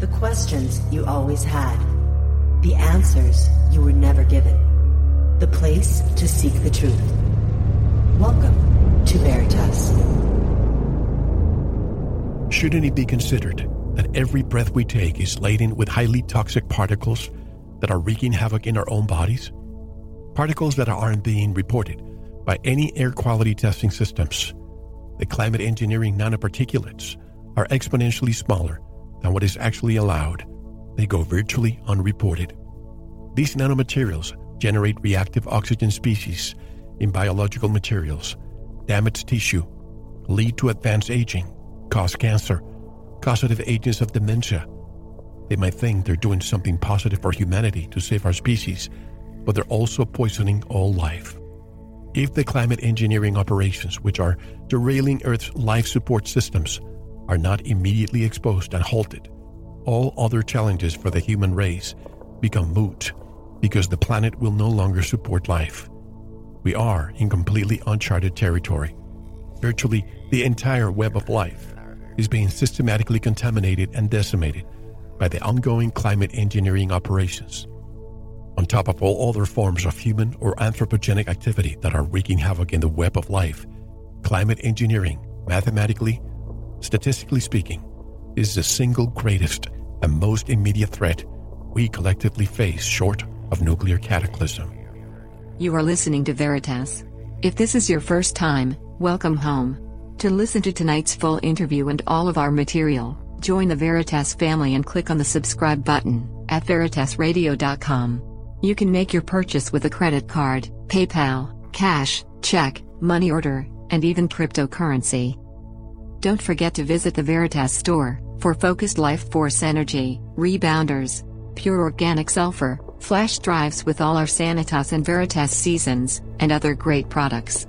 The questions you always had. The answers you were never given. The place to seek the truth. Welcome to Veritas. Shouldn't it be considered that every breath we take is laden with highly toxic particles that are wreaking havoc in our own bodies? Particles that aren't being reported by any air quality testing systems. The climate engineering nanoparticulates are exponentially smaller than what is actually allowed. They go virtually unreported. These nanomaterials generate reactive oxygen species in biological materials, damage tissue, lead to advanced aging, cause cancer, causative agents of dementia. They might think they're doing something positive for humanity to save our species, but they're also poisoning all life. If the climate engineering operations, which are derailing Earth's life support systems, are not immediately exposed and halted, all other challenges for the human race become moot because the planet will no longer support life. We are in completely uncharted territory. Virtually the entire web of life is being systematically contaminated and decimated by the ongoing climate engineering operations, on top of all other forms of human or anthropogenic activity that are wreaking havoc in the web of life. Climate engineering, mathematically, statistically speaking, is the single greatest and most immediate threat we collectively face short of nuclear cataclysm. You are listening to Veritas. If this is your first time, welcome home. To listen to tonight's full interview and all of our material, join the Veritas family and click on the subscribe button at VeritasRadio.com. You can make your purchase with a credit card, PayPal, cash, check, money order, and even cryptocurrency. Don't forget to visit the Veritas store for focused life force energy, rebounders, pure organic sulfur, flash drives with all our Sanitas and Veritas seasons, and other great products.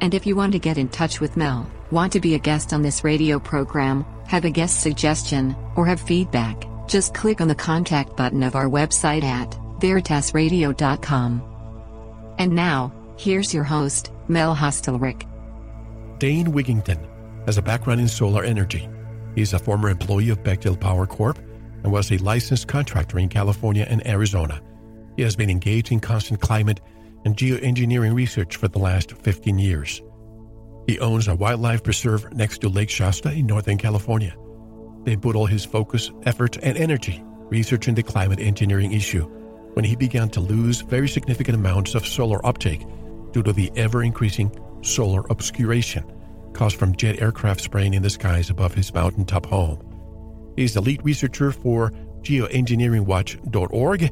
And if you want to get in touch with Mel, want to be a guest on this radio program, have a guest suggestion, or have feedback, just click on the contact button of our website at VeritasRadio.com. And now, here's your host, Mel Hostelric. Dane Wigington has a background in solar energy. He's a former employee of Bechtel Power Corp and was a licensed contractor in California and Arizona. He has been engaged in constant climate and geoengineering research for the last 15 years. He owns a wildlife preserve next to Lake Shasta in Northern California. They put all his focus, effort, and energy researching the climate engineering issue when he began to lose very significant amounts of solar uptake due to the ever-increasing solar obscuration caused from jet aircraft spraying in the skies above his mountaintop home. He's the lead researcher for geoengineeringwatch.org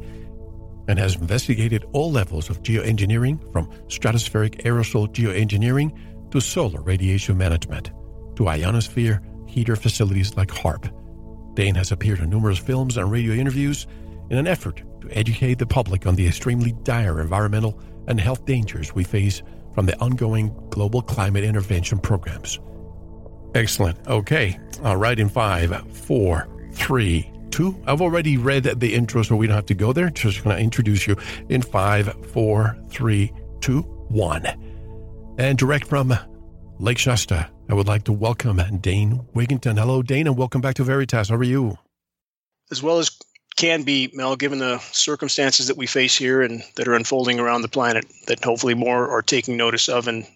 and has investigated all levels of geoengineering, from stratospheric aerosol geoengineering to solar radiation management to ionosphere heater facilities like HAARP. Dane has appeared in numerous films and radio interviews in an effort to educate the public on the extremely dire environmental and health dangers we face from the ongoing global climate intervention programs. Excellent. Okay. All right. In 5, 4, 3, 2. I've already read the intro, so we don't have to go there. Just going to introduce you in 5, 4, 3, 2, 1. And direct from Lake Shasta, I would like to welcome Dane Wigington. Hello, Dane, and welcome back to Veritas. How are you? As well as can be, Mel, given the circumstances that we face here and that are unfolding around the planet, that hopefully more are taking notice of, and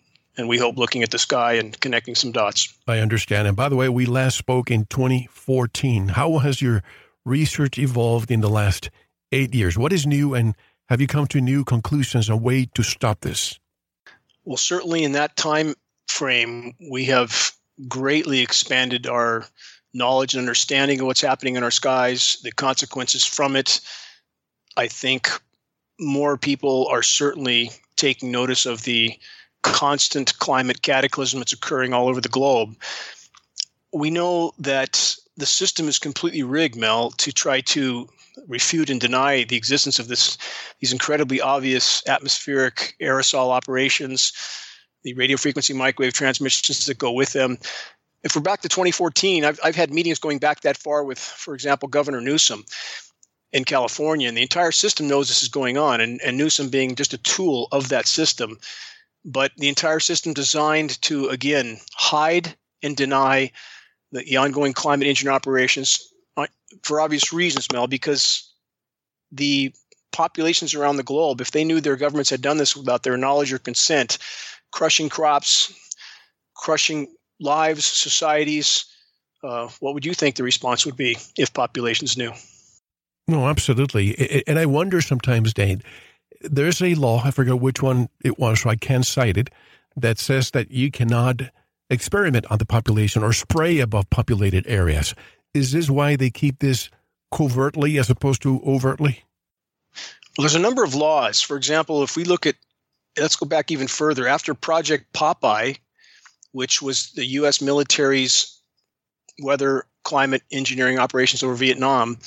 we hope looking at the sky and connecting some dots. I understand. And by the way, we last spoke in 2014. How has your research evolved in the last 8 years? What is new, and have you come to new conclusions on a way to stop this? Well, certainly in that time frame, we have greatly expanded our knowledge and understanding of what's happening in our skies, the consequences from it. I think more people are certainly taking notice of the constant climate cataclysm that's occurring all over the globe. We know that the system is completely rigged, Mel, to try to refute and deny the existence of these incredibly obvious atmospheric aerosol operations, the radio frequency microwave transmissions that go with them. If we're back to 2014, I've had meetings going back that far with, for example, Governor Newsom in California, and the entire system knows this is going on, and Newsom being just a tool of that system. But the entire system designed to, again, hide and deny the ongoing climate engineering operations for obvious reasons, Mel, because the populations around the globe, if they knew their governments had done this without their knowledge or consent, crushing crops, crushing lives, societies, what would you think the response would be if populations knew? No, absolutely. And I wonder sometimes, Dane, there's a law, I forget which one it was, so I can't cite it, that says that you cannot experiment on the population or spray above populated areas. Is this why they keep this covertly as opposed to overtly? Well, there's a number of laws. For example, if we look at, let's go back even further, after Project Popeye, which was the U.S. military's weather climate engineering operations over Vietnam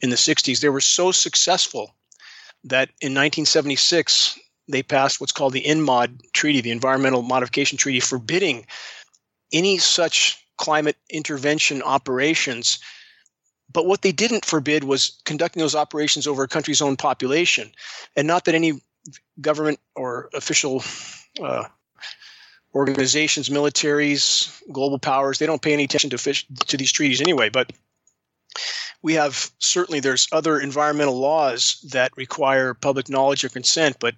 in the 60s, they were so successful that in 1976, they passed what's called the ENMOD Treaty, the Environmental Modification Treaty, forbidding any such climate intervention operations. But what they didn't forbid was conducting those operations over a country's own population. And not that any government or official organizations, militaries, global powers, they don't pay any attention to these treaties anyway. But we have certainly there's other environmental laws that require public knowledge or consent, but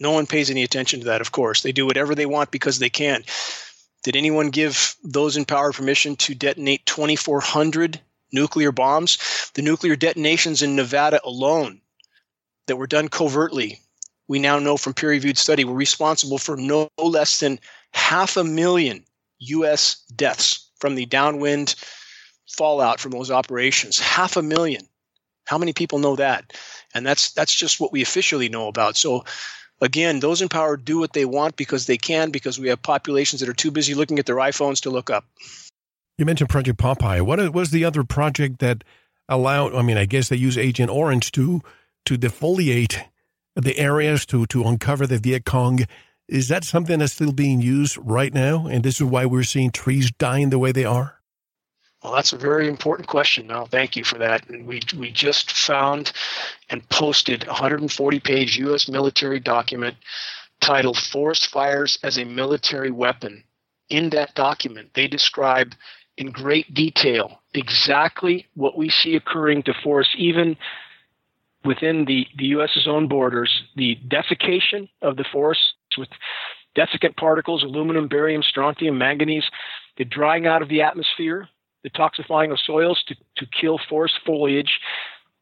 no one pays any attention to that, of course. They do whatever they want because they can. Did anyone give those in power permission to detonate 2,400 nuclear bombs? The nuclear detonations in Nevada alone that were done covertly, we now know from peer-reviewed study, were responsible for no less than 500,000 U.S. deaths from the downwind fallout from those operations. 500,000. How many people know that? And that's just what we officially know about. So again, those in power do what they want because they can, because we have populations that are too busy looking at their iPhones to look up. You mentioned Project Popeye. What was the other project that allowed, I mean, I guess they use Agent Orange to defoliate the areas to uncover the Viet Cong. Is that something that's still being used right now? And this is why we're seeing trees dying the way they are? Well, that's a very important question, Mel. Thank you for that. And we just found and posted a 140-page U.S. military document titled Forest Fires as a Military Weapon. In that document, they describe in great detail exactly what we see occurring to forests, even within the U.S.'s own borders, the defecation of the forests with defecant particles, aluminum, barium, strontium, manganese, the drying out of the atmosphere, the toxifying of soils to kill forest foliage.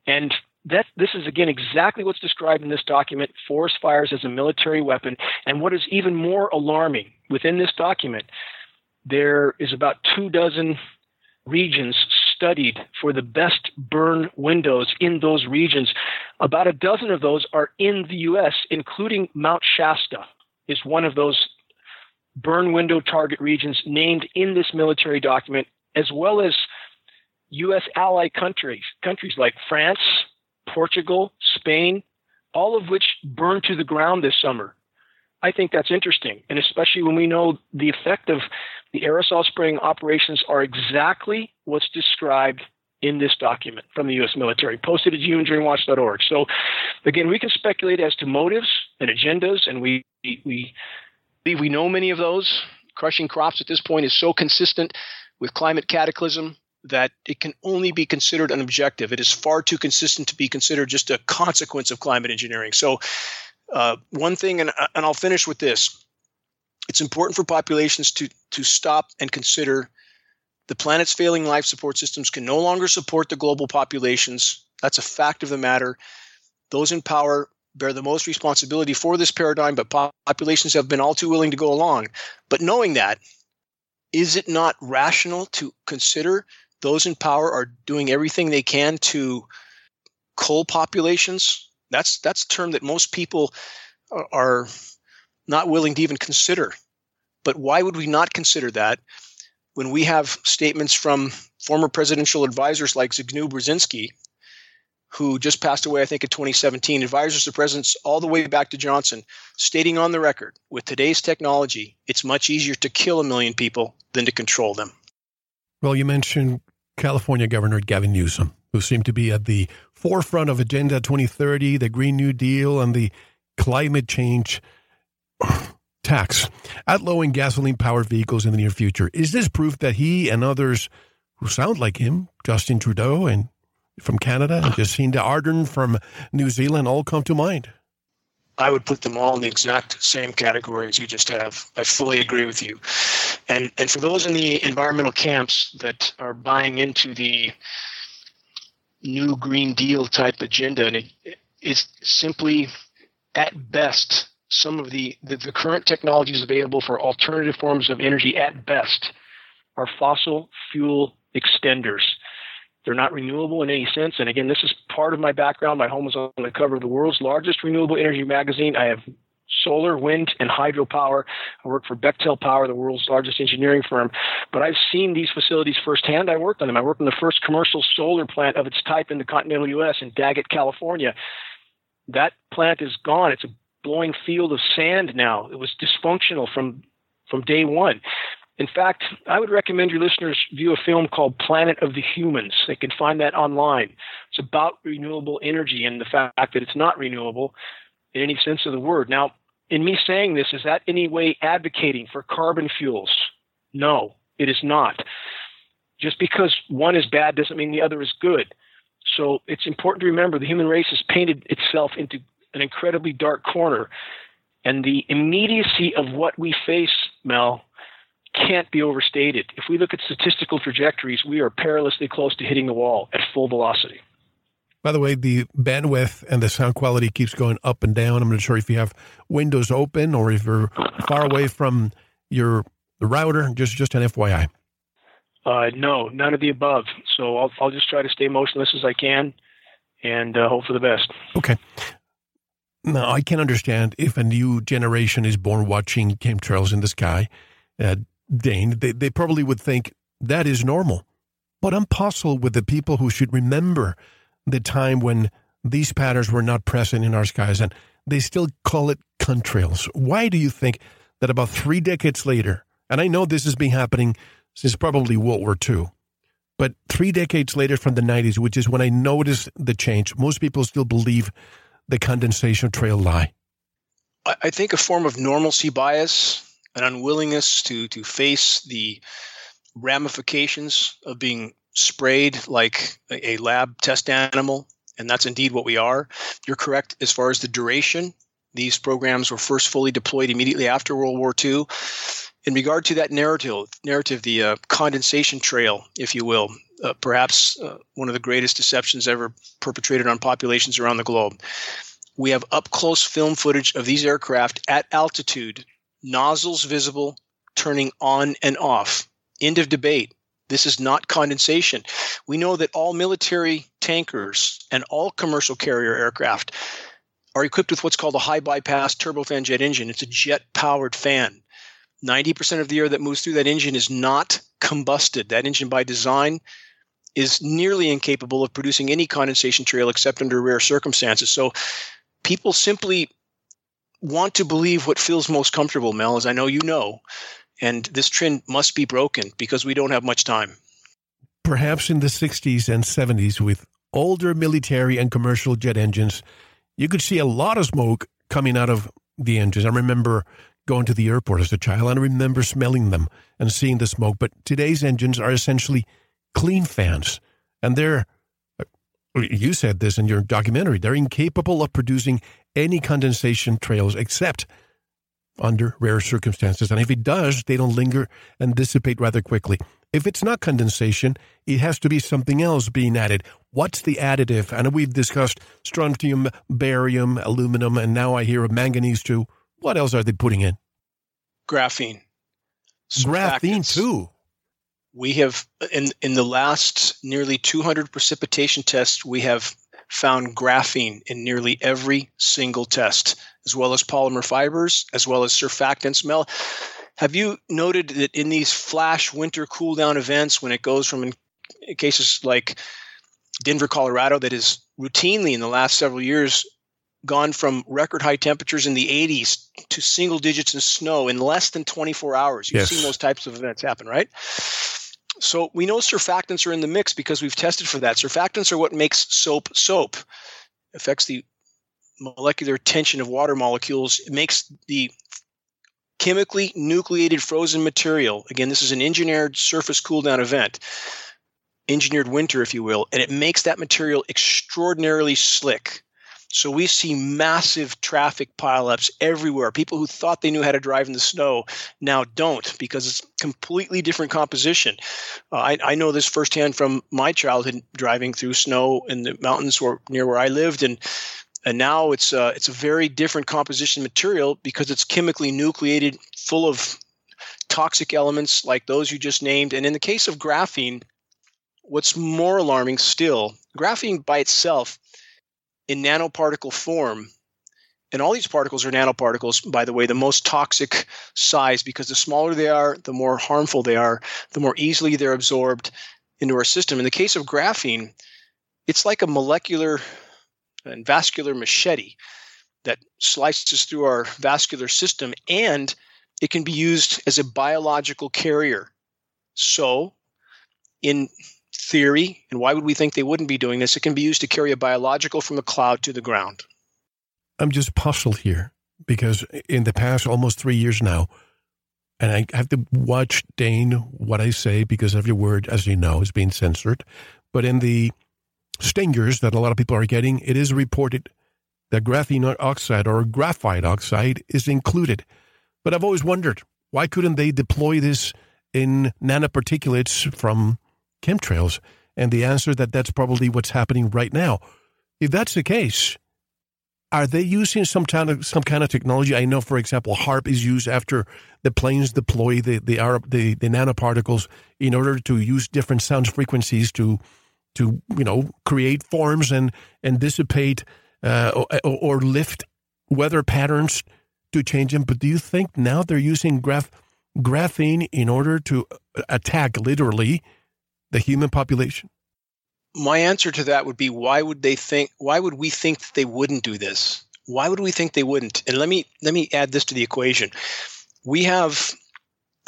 And this is, again, exactly what's described in this document, Forest Fires as a Military Weapon. And what is even more alarming, within this document, there is about 24 regions studied for the best burn windows in those regions. About 12 of those are in the U.S., including Mount Shasta is one of those burn window target regions named in this military document, as well as U.S. ally countries like France, Portugal, Spain, all of which burned to the ground this summer. I think that's interesting, and especially when we know the effect of the aerosol spraying operations are exactly what's described in this document from the U.S. military, posted at geoengineeringwatch.org. So, again, we can speculate as to motives and agendas, and we know many of those. Crushing crops at this point is so consistent with climate cataclysm that it can only be considered an objective. It is far too consistent to be considered just a consequence of climate engineering. So one thing, and I'll finish with this, it's important for populations to stop and consider the planet's failing life support systems can no longer support the global populations. That's a fact of the matter. Those in power bear the most responsibility for this paradigm, but populations have been all too willing to go along. But knowing that, is it not rational to consider those in power are doing everything they can to cull populations? That's a term that most people are not willing to even consider. But why would we not consider that when we have statements from former presidential advisors like Zbigniew Brzezinski, who just passed away, I think, in 2017, advisors to presidents all the way back to Johnson, stating on the record, with today's technology, it's much easier to kill 1 million people than to control them. Well, you mentioned California Governor Gavin Newsom, who seemed to be at the forefront of Agenda 2030, the Green New Deal, and the climate change tax, outlawing gasoline-powered vehicles in the near future. Is this proof that he and others who sound like him, Justin Trudeau and from Canada and Jacinda Ardern from New Zealand all come to mind? I would put them all in the exact same category as you just have. I fully agree with you. And for those in the environmental camps that are buying into the new Green Deal type agenda, and it's simply, at best, some of the current technologies available for alternative forms of energy, at best, are fossil fuel extenders. They're not renewable in any sense. And again, this is part of my background. My home was on the cover of the world's largest renewable energy magazine. I have solar, wind, and hydropower. I work for Bechtel Power, the world's largest engineering firm. But I've seen these facilities firsthand. I worked on them. I worked on the first commercial solar plant of its type in the continental U.S. in Daggett, California. That plant is gone. It's a blowing field of sand now. It was dysfunctional from day one. In fact, I would recommend your listeners view a film called Planet of the Humans. They can find that online. It's about renewable energy and the fact that it's not renewable in any sense of the word. Now, in me saying this, is that any way advocating for carbon fuels? No, it is not. Just because one is bad doesn't mean the other is good. So it's important to remember the human race has painted itself into an incredibly dark corner. And the immediacy of what we face, Mel, can't be overstated. If we look at statistical trajectories, we are perilously close to hitting the wall at full velocity. By the way, the bandwidth and the sound quality keeps going up and down. I'm not sure if you have windows open or if you're far away from your router. Just an FYI. No, none of the above. So I'll just try to stay motionless as I can and hope for the best. Okay. Now, I can understand if a new generation is born watching chemtrails in the sky, Dane, they probably would think that is normal. But I'm puzzled with the people who should remember the time when these patterns were not present in our skies, and they still call it contrails. Why do you think that about 3 decades later, and I know this has been happening since probably World War II, but 3 decades later from the 90s, which is when I noticed the change, most people still believe the condensation trail lie? I think a form of normalcy bias, an unwillingness to face the ramifications of being sprayed like a lab test animal, and that's indeed what we are. You're correct as far as the duration. These programs were first fully deployed immediately after World War II. In regard to that narrative, the condensation trail, if you will, perhaps one of the greatest deceptions ever perpetrated on populations around the globe. We have up-close film footage of these aircraft at altitude, nozzles visible, turning on and off. End of debate. This is not condensation. We know that all military tankers and all commercial carrier aircraft are equipped with what's called a high-bypass turbofan jet engine. It's a jet-powered fan. 90% of the air that moves through that engine is not combusted. That engine, by design, is nearly incapable of producing any condensation trail except under rare circumstances. So people simply want to believe what feels most comfortable, Mel, as I know you know, and this trend must be broken because we don't have much time. Perhaps in the 60s and 70s with older military and commercial jet engines, you could see a lot of smoke coming out of the engines. I remember going to the airport as a child and I remember smelling them and seeing the smoke. But today's engines are essentially clean fans, and they're, you said this in your documentary, they're incapable of producing any condensation trails except under rare circumstances. And if it does, they don't linger and dissipate rather quickly. If it's not condensation, it has to be something else being added. What's the additive? And we've discussed strontium, barium, aluminum, and now I hear of manganese too. What else are they putting in? Graphene. Surfactants. Graphene too. We have, in the last nearly 200 precipitation tests, we have found graphene in nearly every single test, as well as polymer fibers, as well as surfactants. Mel, have you noted that in these flash winter cool down events, when it goes from in cases like Denver, Colorado, that is routinely in the last several years gone from record high temperatures in the 80s to single digits in snow in less than 24 hours? You've seen those types of events happen, right? So we know surfactants are in the mix because we've tested for that. Surfactants are what makes soap. Affects the molecular tension of water molecules. It makes the chemically nucleated frozen material. Again, this is an engineered surface cool down event. engineered winter, if you will, and it makes that material extraordinarily slick. So we see massive traffic pileups everywhere. People who thought they knew how to drive in the snow now don't, because it's completely different composition. I know this firsthand from my childhood driving through snow in the mountains near where I lived, and now it's a very different composition material because it's chemically nucleated, full of toxic elements like those you just named. And in the case of graphene, what's more alarming still, graphene by itself in nanoparticle form, and all these particles are nanoparticles, by the way, the most toxic size, because the smaller they are, the more harmful they are, the more easily they're absorbed into our system. In the case of graphene, it's like a molecular and vascular machete that slices through our vascular system, and it can be used as a biological carrier. So in theory, and why would we think they wouldn't be doing this, it can be used to carry a biological from the cloud to the ground. I'm just puzzled here, because in the past almost 3 years now, and I have to watch, Dane, what I say, because every word, as you know, is being censored. But in the stingers that a lot of people are getting, it is reported that graphene oxide or graphite oxide is included. But I've always wondered, why couldn't they deploy this in nanoparticulates from chemtrails? And the answer that's probably what's happening right now. If that's the case, are they using some kind of technology? I know, for example, HAARP is used after the planes deploy the nanoparticles in order to use different sound frequencies to create forms and dissipate or lift weather patterns to change them. But do you think now they're using graphene in order to attack literally the human population? My answer to that would be, why would we think that they wouldn't do this? Why would we think they wouldn't? And let me add this to the equation. We have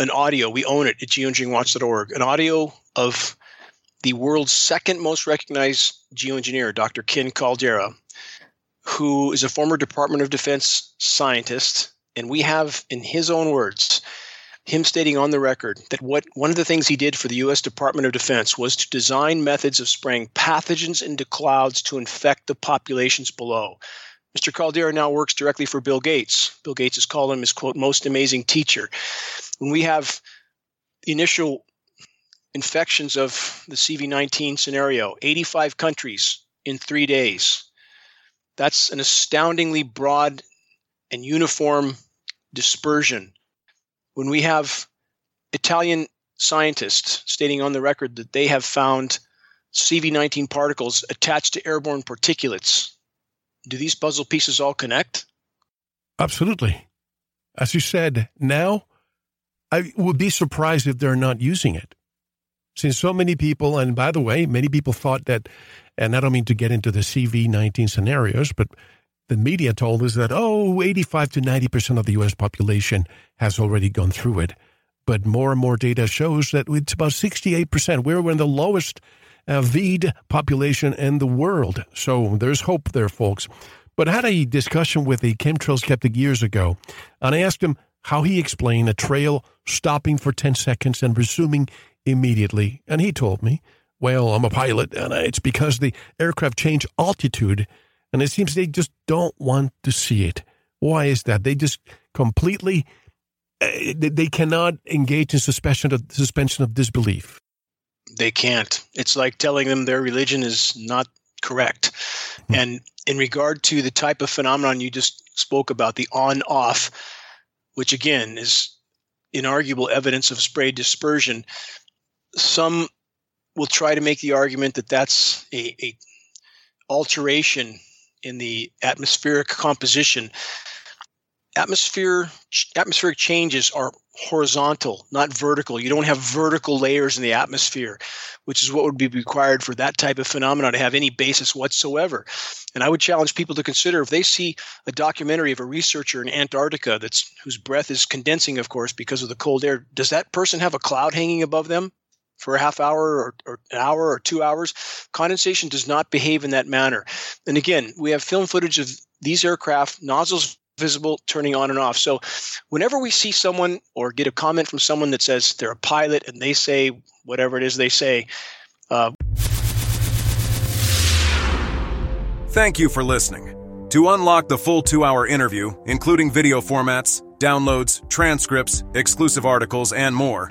an audio, we own it at geoengineeringwatch.org, an audio of the world's second most recognized geoengineer, Dr. Ken Caldera, who is a former Department of Defense scientist. And we have, in his own words, him stating on the record that one of the things he did for the U.S. Department of Defense was to design methods of spraying pathogens into clouds to infect the populations below. Mr. Caldera now works directly for Bill Gates. Bill Gates has called him his, quote, most amazing teacher. When we have initial infections of the CV-19 scenario, 85 countries in 3 days, that's an astoundingly broad and uniform dispersion. When we have Italian scientists stating on the record that they have found CV-19 particles attached to airborne particulates, do these puzzle pieces all connect? Absolutely. As you said, now I would be surprised if they're not using it. Since so many people, and by the way, many people thought that, and I don't mean to get into the CV-19 scenarios, but the media told us that, 85 to 90% of the U.S. population has already gone through it. But more and more data shows that it's about 68%. We're in the lowest VEED population in the world. So there's hope there, folks. But I had a discussion with a chemtrail skeptic years ago, and I asked him how he explained a trail stopping for 10 seconds and resuming immediately. And he told me, well, I'm a pilot, and it's because the aircraft changed altitude. And it seems they just don't want to see it. Why is that? They just completely, they cannot engage in suspension of disbelief. They can't. It's like telling them their religion is not correct. Mm-hmm. And in regard to the type of phenomenon you just spoke about, the on-off, which again is inarguable evidence of spray dispersion, some will try to make the argument that that's a alteration in the atmospheric composition. Atmospheric changes are horizontal, not vertical. You don't have vertical layers in the atmosphere, which is what would be required for that type of phenomenon to have any basis whatsoever. And I would challenge people to consider, if they see a documentary of a researcher in Antarctica whose breath is condensing, of course, because of the cold air, does that person have a cloud hanging above them for a half hour or an hour or 2 hours? Condensation does not behave in that manner. And again, we have film footage of these aircraft, nozzles visible, turning on and off. So whenever we see someone or get a comment from someone that says they're a pilot and they say whatever it is they say, Thank you for listening. To unlock the full 2-hour interview, including video formats, downloads, transcripts, exclusive articles, and more,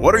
What are